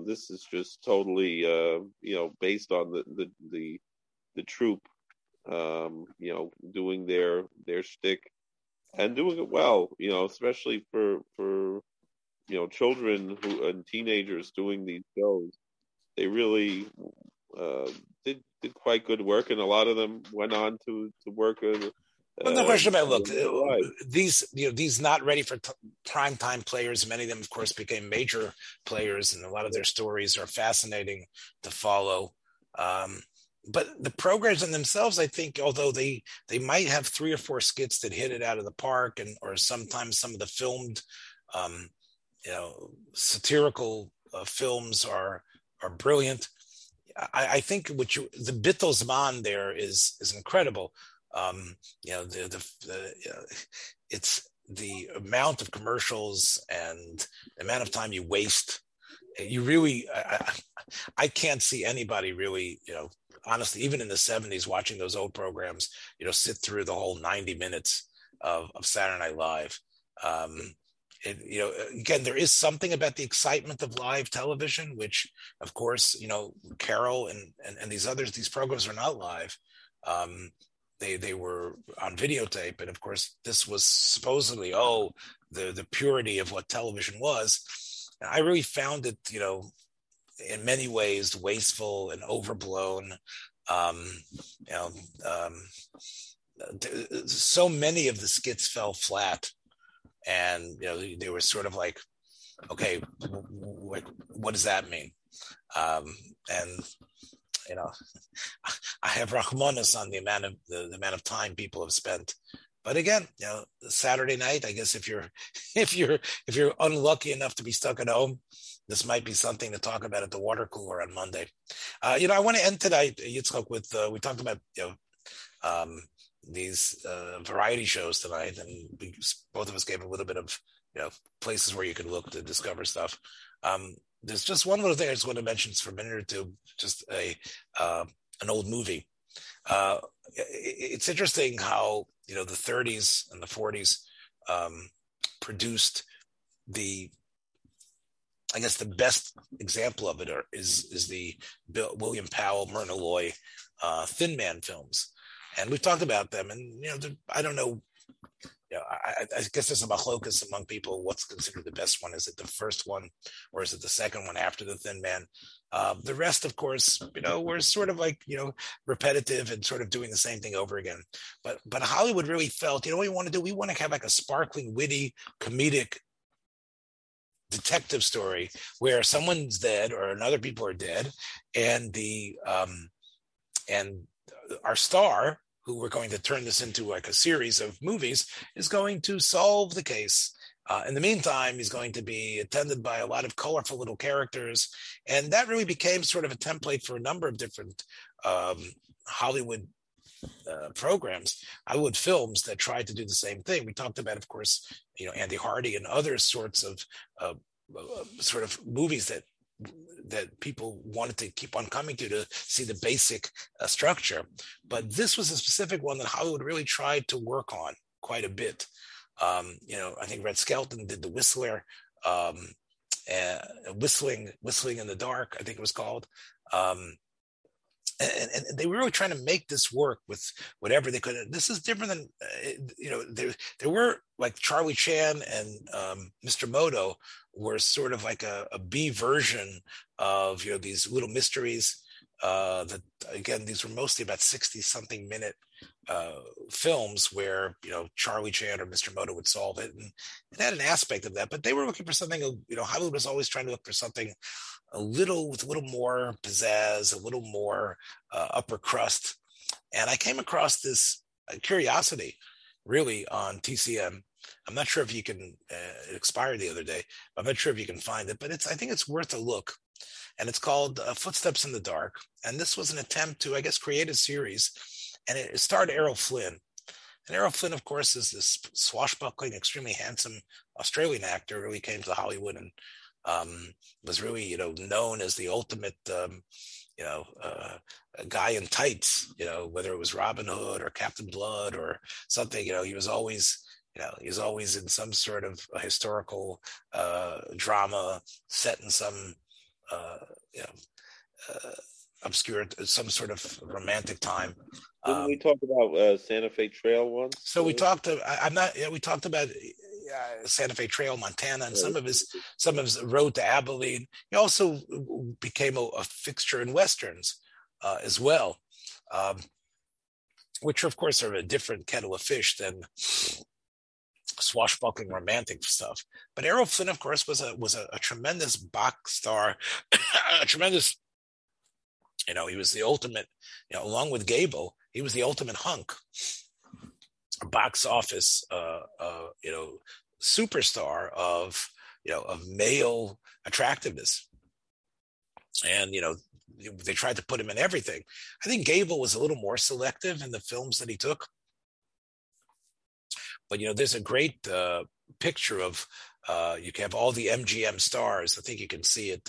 This is just totally, based on the troupe, doing their shtick and doing it well, especially for children and teenagers doing these shows. They really did quite good work, and a lot of them went on to work. Well, no question about it. Look, these not ready for primetime players, many of them, of course, became major players, and a lot of their stories are fascinating to follow. But the programs in themselves, I think, although they might have 3 or 4 skits that hit it out of the park, or sometimes some of the filmed, satirical films are brilliant. I think the Bittel Zman there is incredible. It's the amount of commercials and the amount of time you waste. You really, I can't see anybody really, honestly, even in the 70s, watching those old programs, sit through the whole 90 minutes of Saturday Night Live. Again, there is something about the excitement of live television, which, of course, Carol and these others, these programs are not live. They were on videotape, and of course, this was supposedly the purity of what television was. And I really found it, in many ways, wasteful and overblown. So many of the skits fell flat, and they were sort of like, okay, what does that mean? I have Rachmanis on the amount of the amount of time people have spent. But again, Saturday night, I guess if you're unlucky enough to be stuck at home, this might be something to talk about at the water cooler on Monday. I want to end tonight, Yitzhak, with we talked about these variety shows tonight, and both of us gave a little bit of places where you could look to discover stuff. There's just one little thing I just want to mention for a minute or two, just an old movie. It's interesting how, the 30s and the 40s produced the best example of it is the William Powell, Myrna Loy, Thin Man films. And we've talked about them, and, I don't know. I guess there's a machlokas among people. What's considered the best one? Is it the first one, or is it the second one after the Thin Man? The rest, of course, were sort of like repetitive and sort of doing the same thing over again. But Hollywood really felt, what we want to do? We want to have like a sparkling, witty, comedic detective story where someone's dead or another people are dead, and the and our star, who we're going to turn this into like a series of movies, is going to solve the case. In the meantime, he's going to be attended by a lot of colorful little characters. And that really became sort of a template for a number of different Hollywood programs, Hollywood films that tried to do the same thing. We talked about, of course, you know, Andy Hardy and other sorts of sort of movies that people wanted to keep on coming to see the basic structure. But this was a specific one that Hollywood really tried to work on quite a bit. You know, I think Red Skelton did the Whistler, Whistling in the Dark, I think it was called. And they were really trying to make this work with whatever they could. This is different than, you know, there were like Charlie Chan and Mr. Moto were sort of like a B version of, you know, these little mysteries that, again, these were mostly about 60-something minute films where, you know, Charlie Chan or Mr. Moto would solve it. And it had an aspect of that, but they were looking for something, you know, Hollywood was always trying to look for something with a little more pizzazz, a little more upper crust. And I came across this curiosity really on TCM. I'm not sure if you can, it expired the other day. I'm not sure if you can find it, but I think it's worth a look. And it's called Footsteps in the Dark. And this was an attempt to, I guess, create a series. And it starred Errol Flynn. And Errol Flynn, of course, is this swashbuckling, extremely handsome Australian actor who really came to Hollywood and was really, you know, known as the ultimate, you know, guy in tights, you know, whether it was Robin Hood or Captain Blood or something, you know, he was always in some sort of a historical drama set in some, you know, obscure, some sort of romantic time. Didn't we talk about Santa Fe Trail once? So we talked. We talked about Santa Fe Trail, Montana, and some of his Road to Abilene. He also became a fixture in westerns as well, which of course are a different kettle of fish than swashbuckling romantic stuff. But Errol Flynn, of course, was a tremendous box star, a tremendous. You know, he was the ultimate, you know, along with Gable, he was the ultimate hunk, box office, you know, superstar of male attractiveness. And, you know, they tried to put him in everything. I think Gable was a little more selective in the films that he took. But, you know, there's a great picture of, you can have all the MGM stars. I think you can see it,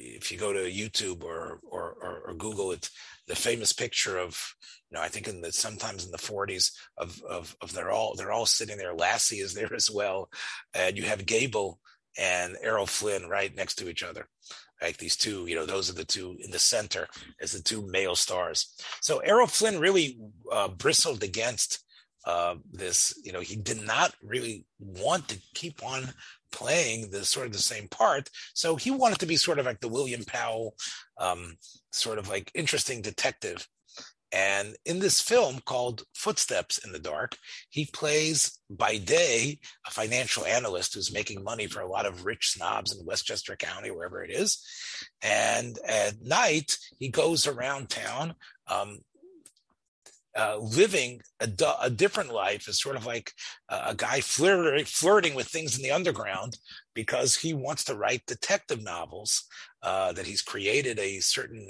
if you go to YouTube or Google it, the famous picture of, you know, I think sometimes in the 40s of they're all sitting there. Lassie is there as well, and you have Gable and Errol Flynn right next to each other, like these two. You know, those are the two in the center as the two male stars. So Errol Flynn really bristled against this. You know, he did not really want to keep on playing the sort of the same part, so he wanted to be sort of like the William Powell, sort of like interesting detective. And in this film called Footsteps in the Dark, he plays by day a financial analyst who's making money for a lot of rich snobs in Westchester County, wherever it is. And at night, he goes around town, living a different life, is sort of like a guy flirting with things in the underground, because he wants to write detective novels, that he's created a certain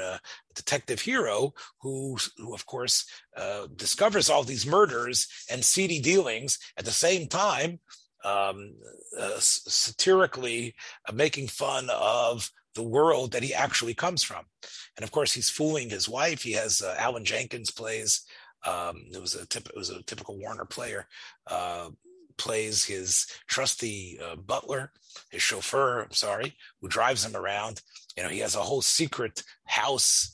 detective hero who of course discovers all these murders and seedy dealings at the same time, satirically making fun of the world that he actually comes from. And of course he's fooling his wife. He has Alan Jenkins plays, it was a typical Warner player, plays his trusty butler, his chauffeur, who drives him around. You know, he has a whole secret house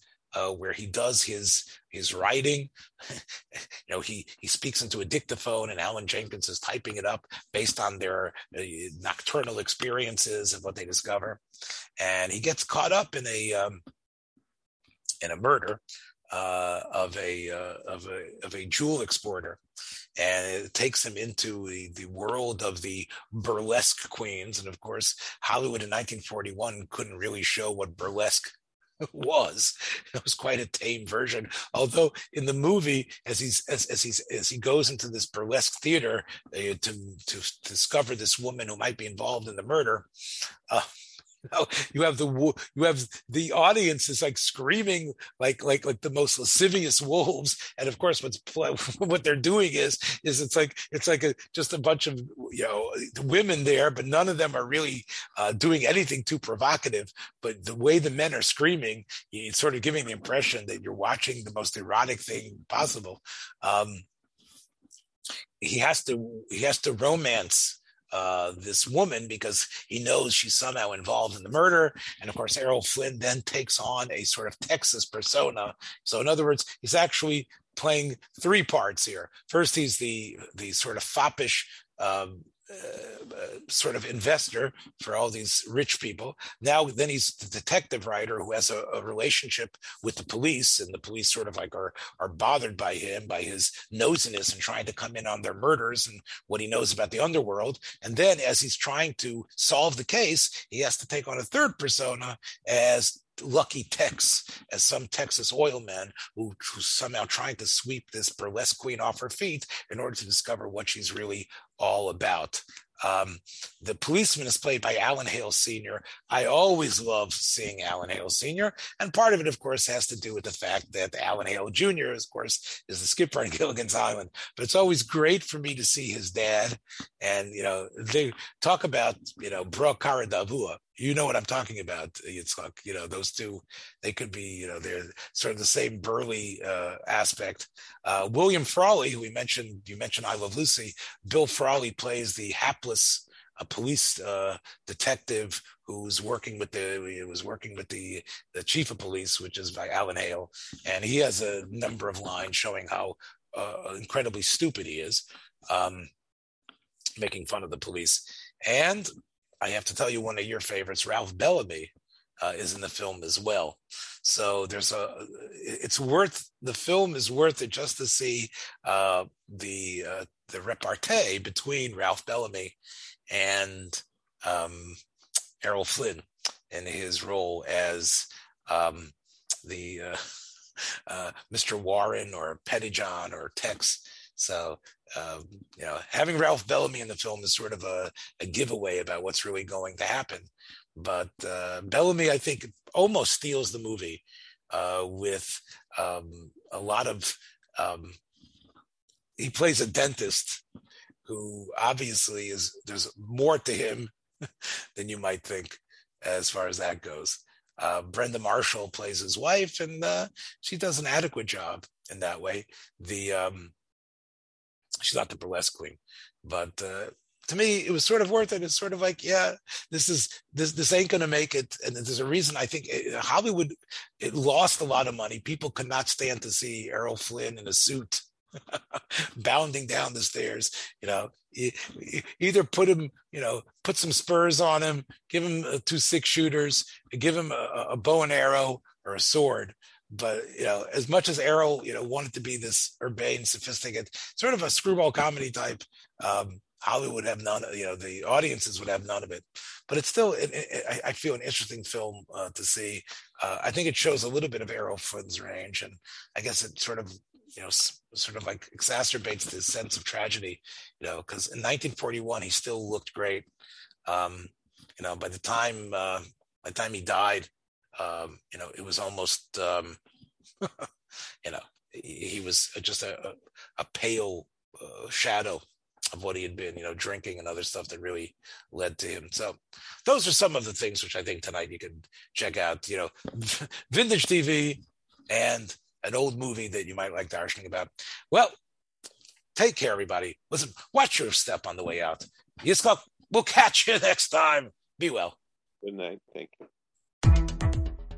where he does his writing. You know, he speaks into a dictaphone, and Alan Jenkins is typing it up based on their nocturnal experiences of what they discover. And he gets caught up in a murder of a jewel exporter, and it takes him into the world of the burlesque queens. And of course, Hollywood in 1941 couldn't really show what burlesque was. It was quite a tame version. Although in the movie, as he goes into this burlesque theater to discover this woman who might be involved in the murder, you have the audience is like screaming like the most lascivious wolves. And of course, what they're doing is it's like a bunch of women there, but none of them are really doing anything too provocative. But the way the men are screaming, it's sort of giving the impression that you're watching the most erotic thing possible. He has to romance this woman because he knows she's somehow involved in the murder. And of course, Errol Flynn then takes on a sort of Texas persona. So in other words, he's actually playing three parts here. First, he's the sort of foppish sort of investor for all these rich people. Now, then he's the detective writer who has a relationship with the police, and the police sort of like are bothered by him, by his nosiness and trying to come in on their murders and what he knows about the underworld. And then as he's trying to solve the case, he has to take on a third persona as Lucky Tex, as some Texas oil man who's somehow trying to sweep this burlesque queen off her feet in order to discover what she's really all about. The policeman is played by Alan Hale Sr. I always love seeing Alan Hale Sr. And part of it, of course, has to do with the fact that Alan Hale Jr., of course, is the skipper on Gilligan's Island. But it's always great for me to see his dad. And, they talk about, Bro Karadavua. You know what I'm talking about, Yitzhak. Those two, they could be, they're sort of the same burly aspect. William Frawley, who you mentioned I Love Lucy. Bill Frawley plays the hapless police detective who was working with the chief of police, which is by Alan Hale. And he has a number of lines showing how incredibly stupid he is, making fun of the police. And I have to tell you, one of your favorites, Ralph Bellamy, is in the film as well. So the film is worth it just to see the repartee between Ralph Bellamy and Errol Flynn in his role as the Mr. Warren or Pettyjohn or Tex. So, having Ralph Bellamy in the film is sort of a giveaway about what's really going to happen. But Bellamy, I think, almost steals the movie with a lot of... he plays a dentist who obviously there's more to him than you might think as far as that goes. Brenda Marshall plays his wife, and she does an adequate job in that way. She's not the burlesque queen, but to me, it was sort of worth it. It's sort of like, yeah, this ain't going to make it. And there's a reason I think Hollywood, it lost a lot of money. People could not stand to see Errol Flynn in a suit bounding down the stairs. Either put him, put some spurs on him, give him 2 six-shooters, give him a bow and arrow or a sword. But, as much as Errol, wanted to be this urbane, sophisticated, sort of a screwball comedy type, Hollywood would have none, the audiences would have none of it. But it's still, I feel, an interesting film to see. I think it shows a little bit of Errol Flynn's range, and I guess it sort of, sort of like exacerbates this sense of tragedy, because in 1941, he still looked great. By the time he died, it was almost, he was just a pale shadow of what he had been, drinking and other stuff that really led to him. So those are some of the things which I think tonight you can check out, vintage TV and an old movie that you might like to argue about. Well, take care, everybody. Listen, watch your step on the way out. Yitzchak, we'll catch you next time. Be well. Good night. Thank you.